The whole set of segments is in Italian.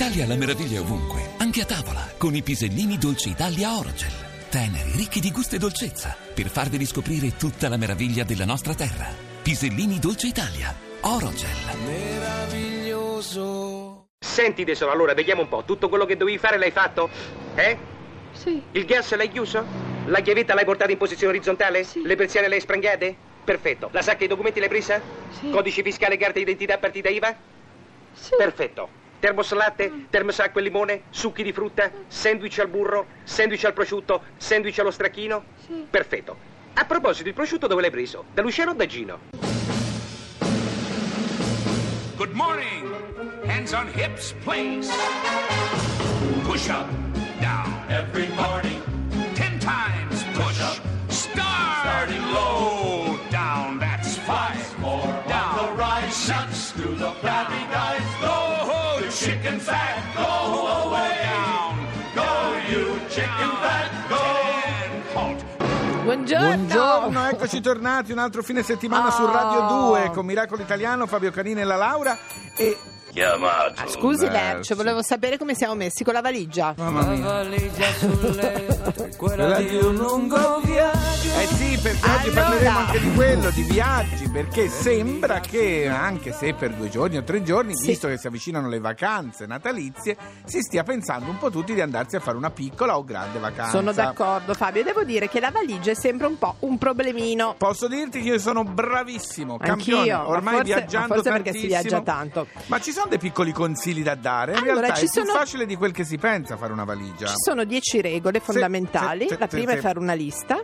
Italia la meraviglia è ovunque, anche a tavola, con i pisellini Dolce Italia Orogel. Teneri, ricchi di gusto e dolcezza, per farvi riscoprire tutta la meraviglia della nostra terra. Pisellini Dolce Italia, Orogel. Meraviglioso. Senti tesoro, allora, vediamo un po', tutto quello che dovevi fare l'hai fatto? Eh? Sì. Il gas l'hai chiuso? La chiavetta l'hai portata in posizione orizzontale? Sì. Le persiane le hai sprangate? Perfetto. La sacca e i documenti l'hai presa? Sì. Codice fiscale, carta d'identità, partita IVA? Sì. Perfetto. Termos latte, termos acqua e limone, succhi di frutta, sandwich al burro, sandwich al prosciutto, sandwich allo stracchino? Sì. Perfetto. A proposito, il prosciutto dove l'hai preso? Da Luciano o da Gino? Good morning. Hands on hips, please. Push up, down. Every morning. 10 times. Push up. Starting low. Down, that's 5. More down. On the right, shuts through the flabby guys. Go. Chicken fat, go away. Go you chicken fat, go. Buongiorno, eccoci tornati un altro fine settimana su Radio 2 con Miracolo Italiano, Fabio Canini e la Laura e... Chiamato. Scusi Lercio, volevo sapere come siamo messi con la valigia. Mamma mia. La valigia sul letto, quella di un lungo viaggio. Eh sì, perché allora oggi parleremo anche di quello, di viaggi, perché sembra che anche se per 2 giorni o 3 giorni, sì, visto che si avvicinano le vacanze natalizie, si stia pensando un po' tutti di andarsi a fare una piccola o grande vacanza. Sono d'accordo Fabio, devo dire che la valigia è sempre un po' un problemino. Posso dirti che io sono bravissimo, campione, ormai viaggiando forse tantissimo. Forse perché si viaggia tanto. Ma ci sono dei piccoli consigli da dare? In allora, realtà è più facile di quel che si pensa fare una valigia. Ci sono 10 regole fondamentali. La prima è fare una lista.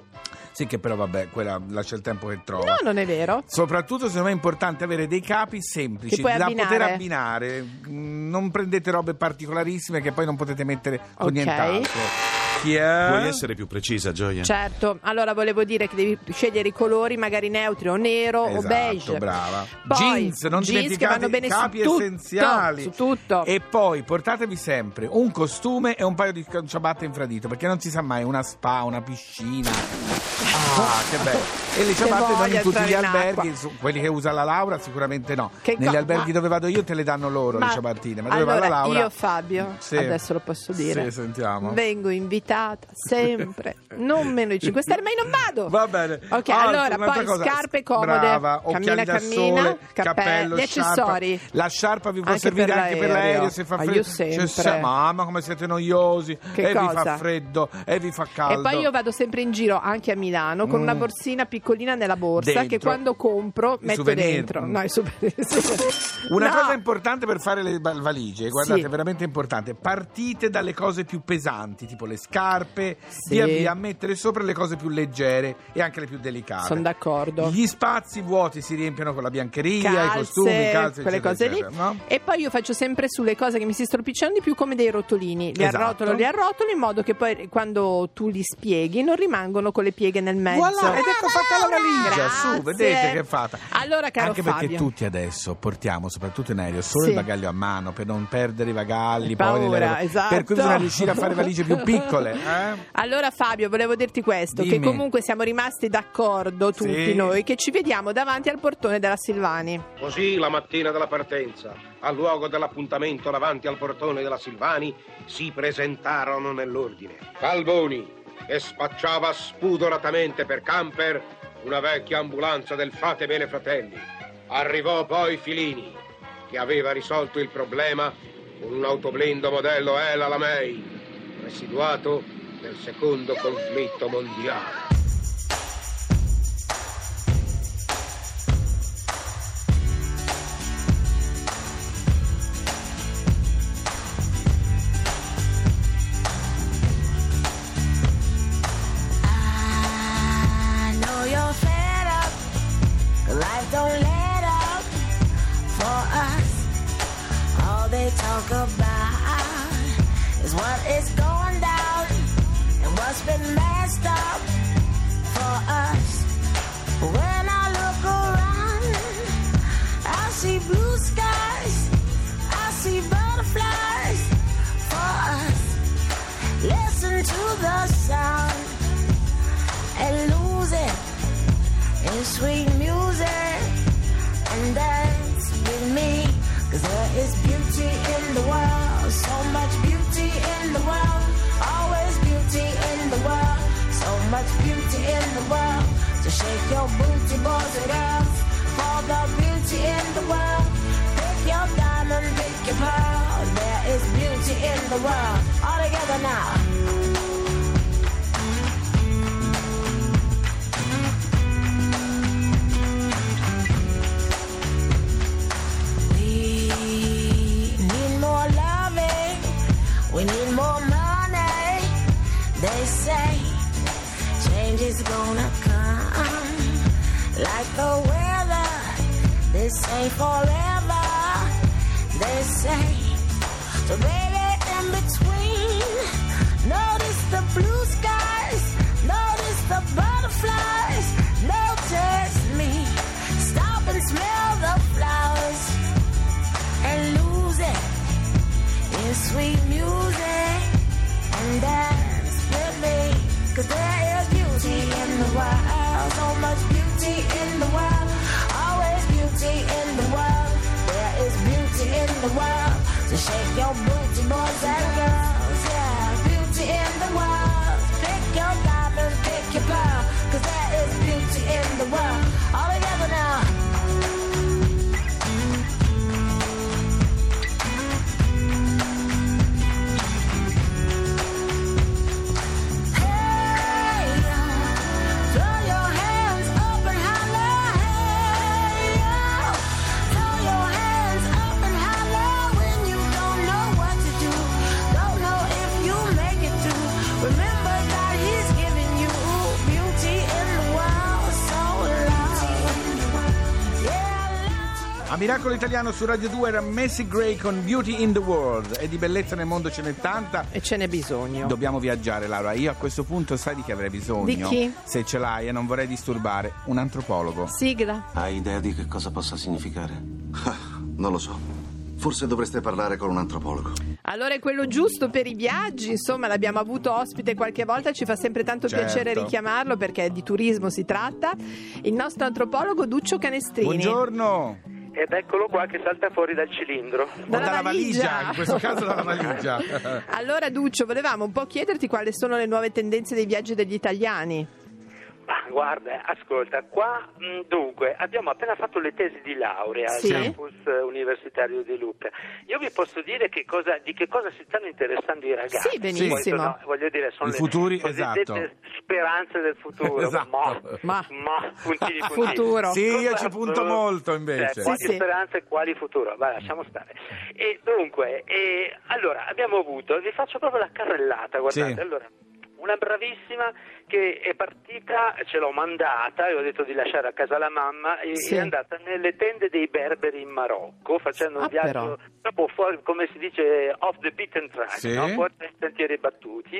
Sì, che però vabbè, quella lascia il tempo che trova. No, non è vero. Soprattutto secondo me è importante avere dei capi semplici da poter abbinare. Non prendete robe particolarissime che poi non potete mettere con nient'altro. Vuoi essere più precisa, Gioia? Certo, allora volevo dire che devi scegliere i colori magari neutri o nero, esatto, o beige. Brava. Poi, jeans, non dimenticate i capi essenziali. Su tutto. E poi portatevi sempre un costume e un paio di ciabatte infradito, perché non si sa mai, una spa, una piscina. Ah, che bello. E le ciabatte non in tutti gli alberghi, quelli che usa la Laura sicuramente no. Negli alberghi dove vado io te le danno loro, le ciabattine. Ma dove allora, va la Laura? Io Fabio, sì, adesso lo posso dire. Sì, sentiamo. Vengo invitata sempre, non meno di 5 stelle, ma io non vado. Va bene. Ok, allora poi cosa, scarpe comode, brava, cammina, sole, cappello, gli accessori. La sciarpa vi può anche servire per anche per l'aereo se fa freddo. Cioè, mamma, come siete noiosi! Che cosa? Vi fa freddo e vi fa caldo. E poi io vado sempre in giro anche a Milano con una borsina piccolina nella borsa dentro, che quando compro metto dentro. No, una cosa importante per fare le valigie, guardate, è veramente importante. Partite dalle cose più pesanti, tipo le scarpe. Via via a mettere sopra le cose più leggere e anche le più delicate. Sono d'accordo. Gli spazi vuoti si riempiono con la biancheria, calze, i costumi, calze, quelle eccetera, cose eccetera, lì, no? E poi io faccio sempre sulle cose che mi si storpicciano di più come dei rotolini. Li arrotolo in modo che poi quando tu li spieghi non rimangono con le pieghe nel mezzo. Voilà, ed ecco fatta la valigia. Su, vedete che è fatta. Allora, caro anche Fabio, perché tutti adesso portiamo soprattutto in aereo solo il bagaglio a mano per non perdere i bagagli, paura, poi per cui bisogna riuscire a fare valigie più piccole. Allora Fabio, volevo dirti questo. Dimmi. Che comunque siamo rimasti d'accordo tutti noi, che ci vediamo davanti al portone della Silvani. Così la mattina della partenza, al luogo dell'appuntamento davanti al portone della Silvani, si presentarono nell'ordine Calvoni, che spacciava spudoratamente per camper una vecchia ambulanza del Fatebenefratelli. Arrivò poi Filini, che aveva risolto il problema con un autoblindo modello El Alamein, residuato del secondo conflitto mondiale. I know you're fed up, life don't let up for us. All they talk about is what is going what's been messed up for us. When I look around, I see blue skies, I see butterflies for us. Listen to the sound and lose it in sweet music and dance with me, 'cause there is beauty in the world. So much beauty in the world. So shake your booty, boys and girls, for the beauty in the world. Pick your diamond, pick your pearl. There is beauty in the world. All together now. We need more money, they say. Change is gonna come, like the weather. This ain't forever, they say. So baby, in between, notice the blue skies, notice the butterflies. Notice me, stop and smell the flowers, and lose it. Sweet music and dance with me, cause there is beauty in the world, so much beauty in the world, always beauty in the world, there is beauty in the world, so shake your booty boys and girls, yeah, beauty in the world, pick your diamonds, pick your pearl, cause there is beauty in the world, all together now. A Miracolo Italiano su Radio 2 era Messi Gray con Beauty in the World. E di bellezza nel mondo ce n'è tanta. E ce n'è bisogno. Dobbiamo viaggiare, Laura. Io a questo punto sai di chi avrei bisogno? Di chi? Se ce l'hai, e non vorrei disturbare, un antropologo. Sigla. Hai idea di che cosa possa significare? Non lo so. Forse dovreste parlare con un antropologo. Allora è quello giusto per i viaggi, insomma l'abbiamo avuto ospite qualche volta, ci fa sempre tanto piacere richiamarlo perché di turismo si tratta. Il nostro antropologo Duccio Canestrini. Buongiorno. Ed eccolo qua che salta fuori dal cilindro. Dalla valigia, in questo caso dalla valigia. Allora Duccio, volevamo un po' chiederti quali sono le nuove tendenze dei viaggi degli italiani. Ma guarda, ascolta, qua dunque abbiamo appena fatto le tesi di laurea al campus universitario di Lucca. Io vi posso dire di che cosa si stanno interessando i ragazzi. Sì, benissimo. Voglio dire, sono le futuri, cosiddette speranze del futuro. Esatto. Ma puntini. Futuro. Sì, io ci punto molto invece. Quali speranze e quali futuro? Vai, lasciamo stare. E dunque, allora abbiamo avuto, vi faccio proprio la carrellata, guardate, allora. Una bravissima che è partita, ce l'ho mandata e ho detto di lasciare a casa la mamma e è andata nelle tende dei berberi in Marocco facendo un viaggio proprio fuori, come si dice, off the beaten track, no? Fuori dai sentieri battuti,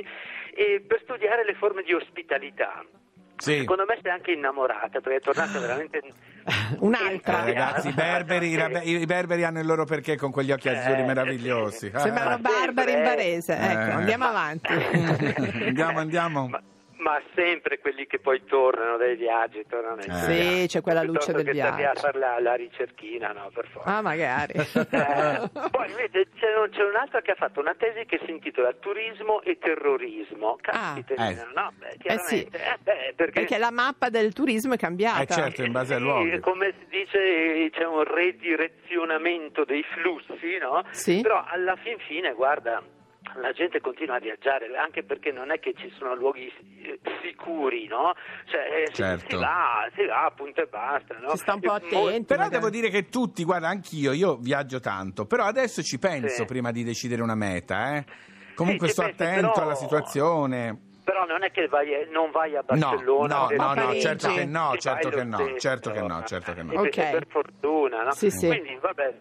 e per studiare le forme di ospitalità. Secondo me sei anche innamorata perché è tornata veramente un'altra. Ragazzi, i berberi hanno il loro perché con quegli occhi azzurri meravigliosi. Sembrano barbari in barese. Ecco, andiamo avanti. Andiamo. Ma sempre quelli che poi tornano dai viaggi, tornano in sì, c'è quella luce del viaggio. Piuttosto che stare a fare la ricerchina, no, per forza. Ah, magari. Poi invece c'è un'altra che ha fatto una tesi che si intitola Turismo e terrorismo. Caspita, no? Beh, chiaramente. Perché la mappa del turismo è cambiata. Certo, in base al luogo. Come si dice, c'è un ridirezionamento dei flussi, no? Sì. Però alla fin fine, guarda, la gente continua a viaggiare anche perché non è che ci sono luoghi sicuri, no? Cioè si va, punto e basta, no? Si sta un po' attenti. Però devo dire che tutti, guarda, anch'io viaggio tanto, però adesso ci penso prima di decidere una meta, Comunque sto attento alla situazione. Però non è che non vai a Barcellona. No, certo che no. Okay. Per fortuna, no? Sì. Quindi vabbè.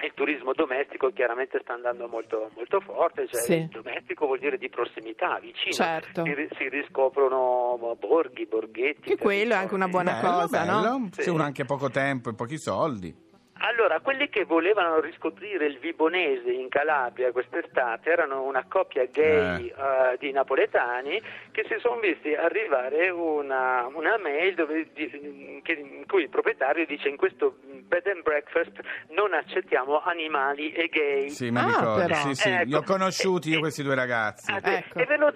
Il turismo domestico chiaramente sta andando molto, molto forte, cioè il domestico vuol dire di prossimità, vicino, si riscoprono borghi, borghetti. E quello è anche una buona cosa, no? Se uno ha anche poco tempo e pochi soldi. Allora, quelli che volevano riscoprire il Vibonese in Calabria quest'estate erano una coppia gay di napoletani che si sono visti arrivare una mail dove, in cui il proprietario dice: in questo bed and breakfast non accettiamo animali e gay. Sì, mi ricordo, sì, ecco, li ho conosciuti io questi due ragazzi. Ecco. E ve lo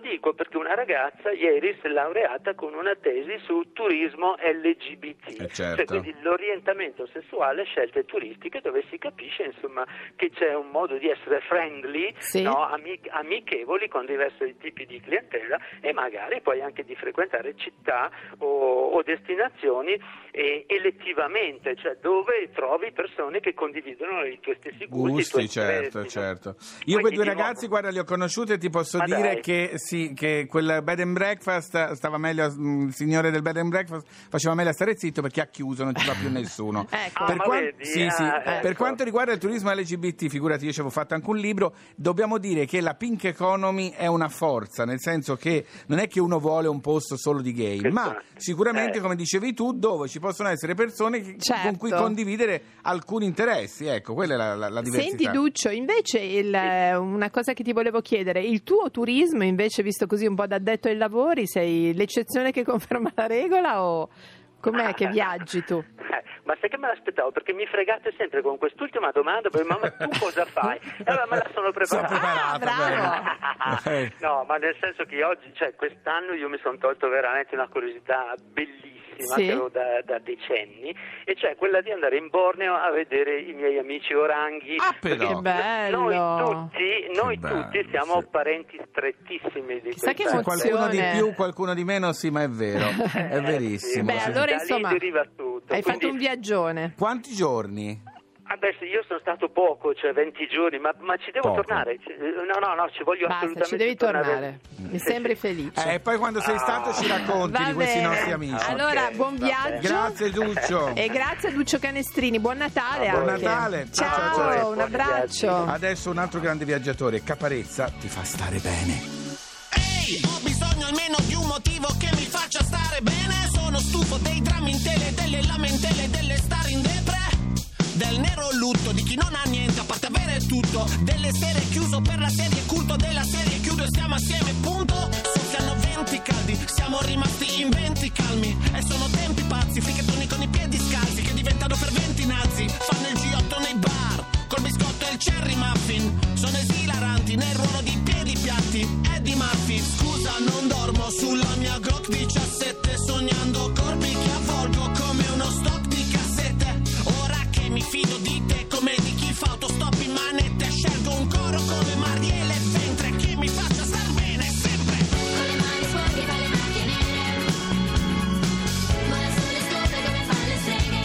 dico perché una ragazza ieri si è laureata con una tesi su turismo LGBT, certo, cioè quindi l'orientamento sessuale, scelte turistiche, dove si capisce insomma che c'è un modo di essere friendly, sì, no, amichevoli con diversi tipi di clientela e magari poi anche di frequentare città o destinazioni elettivamente, cioè dove trovi persone che condividono i tuoi stessi gusti, certo, interessi, certo. Io quei due ragazzi, guarda, li ho conosciuti e ti posso dire che sì, che quel bed and breakfast stava meglio, il signore del bed and breakfast faceva meglio a stare zitto perché ha chiuso, non ci va più nessuno. Ecco. Ecco. Per quanto riguarda il turismo LGBT, figurati, io ci avevo fatto anche un libro, dobbiamo dire che la pink economy è una forza, nel senso che non è che uno vuole un posto solo di gay, ma sicuramente, come dicevi tu, dove ci possono essere persone che, certo, con cui condividere alcuni interessi, ecco, quella è la diversità. Senti Duccio, invece una cosa che ti volevo chiedere, il tuo turismo invece, visto così un po' da addetto ai lavori, sei l'eccezione che conferma la regola o com'è che viaggi tu? Ma sai che me l'aspettavo, perché mi fregate sempre con quest'ultima domanda, poi mamma tu cosa fai? E allora me la sono preparata. Bravo. No, ma nel senso che oggi, cioè quest'anno io mi sono tolto veramente una curiosità bellissima, sì, da decenni, e cioè quella di andare in Borneo a vedere i miei amici oranghi. Però, che bello. Noi tutti siamo, sì, parenti strettissimi di questa. Qualcuno di più, qualcuno di meno, sì, ma è vero, è verissimo. Sì. Beh, allora, insomma, da lì deriva tutto. Hai fatto un viaggione. Quanti giorni? Io sono stato poco, cioè 20 giorni, ma ci devo tornare. No, ci voglio assolutamente. Ci devi tornare. Mi sembri felice. E poi quando sei stato ci racconti di questi nostri amici. Allora, okay, buon viaggio. Grazie Duccio. E grazie a Duccio Canestrini. Buon Natale. Buon Natale. Ciao, un abbraccio. Adesso un altro grande viaggiatore, Caparezza, ti fa stare bene. Ehi, ho bisogno almeno di un motivo che mi faccia stare bene. Sono stufo dei drammi in tele, delle lamentele, delle star in depre, del nero lutto di chi non ha niente a parte avere tutto, delle sere chiuso per la serie, culto della serie chiudo e stiamo assieme, punto. Soffiano 20 caldi, siamo rimasti in 20 calmi, e sono tempi pazzi, fricchettoni con i piedi scalzi che diventano ferventi nazi, fanno il G8 nei bar col biscotto e il cherry muffin, sono esilaranti nel ruolo di piedi piatti e di Murphy. Scusa, non dormo sulla mia Glock 17 sognando corpi che avvolgo come uno stock di cassette. Ora mi fido di te come di chi fa autostop in manette, scelgo un coro come Marielle Ventre che mi faccia star bene sempre. Con le mani sporche fa le macchie nere, ma la sole scopre come fa le seghe.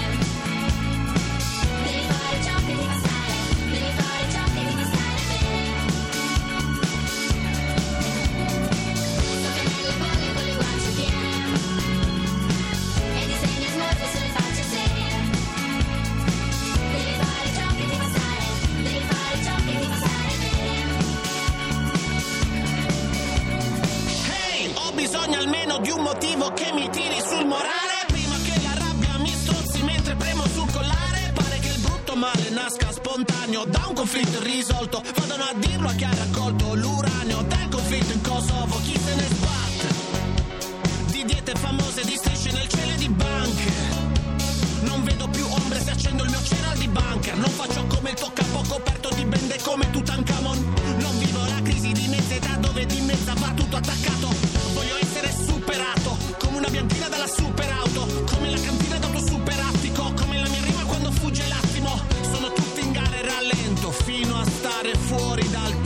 Devi fare ciò che ti fa stare, devi fare ciò che ti fa stare bene. So che nelle bolle con le guance piene, e disegni e smorfi sulle facce serie. Bisogna almeno di un motivo che mi tiri sul morale, prima che la rabbia mi strozzi mentre premo sul collare. Pare che il brutto male nasca spontaneo da un conflitto irrisolto, vadano a dirlo a chi ha raccolto l'uranio del conflitto in Kosovo. Chi se ne sbatte di diete famose, di strisce nel cielo e di banche. Non vedo più ombre se accendo il mio cereal di bunker. Non faccio come il tuo capo coperto di bende come Tutankhamon. Non vivo la crisi di mezza età dove di mezza va tutto attaccato. Superato come una bianchina dalla superauto, come la cantina d'autosuperattico, come la mia rima quando fugge l'attimo. Sono tutti in gara e rallento fino a stare fuori dal